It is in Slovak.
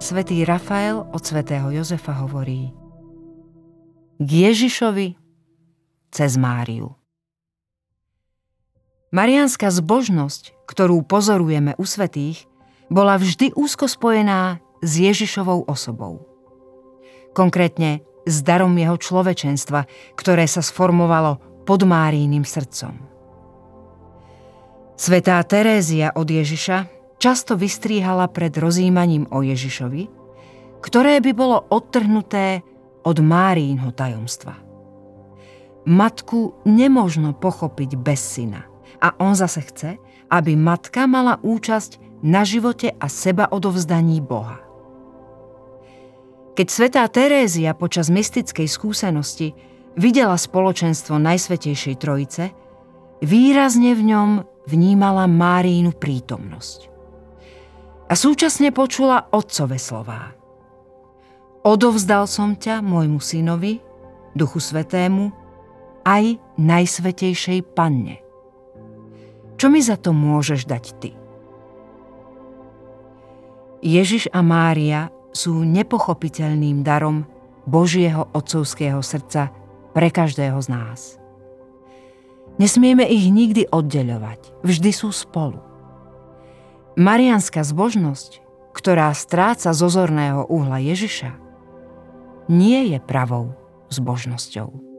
Svätý Rafael od Svätého Jozefa hovorí: K Ježišovi cez Máriu. Mariánska zbožnosť, ktorú pozorujeme u svätých, bola vždy úzko spojená s Ježišovou osobou. Konkrétne s darom jeho človečenstva, ktoré sa sformovalo pod Márijným srdcom. Svätá Terézia od Ježiša často vystriehala pred rozjímaním o Ježišovi, ktoré by bolo odtrhnuté od Márijinho tajomstva. Matku nemožno pochopiť bez syna a on zase chce, aby matka mala účasť na živote a sebaodovzdaní Boha. Keď svätá Terézia počas mystickej skúsenosti videla spoločenstvo Najsvätejšej Trojice, výrazne v ňom vnímala Máriinu prítomnosť. A súčasne počula Otcove slová: Odovzdal som ťa môjmu synovi, Duchu Svätému, aj Najsvätejšej Panne. Čo mi za to môžeš dať ty? Ježiš a Mária sú nepochopiteľným darom Božieho otcovského srdca pre každého z nás. Nesmieme ich nikdy oddeľovať, vždy sú spolu. Mariánska zbožnosť, ktorá stráca z ozorného uhla Ježiša, nie je pravou zbožnosťou.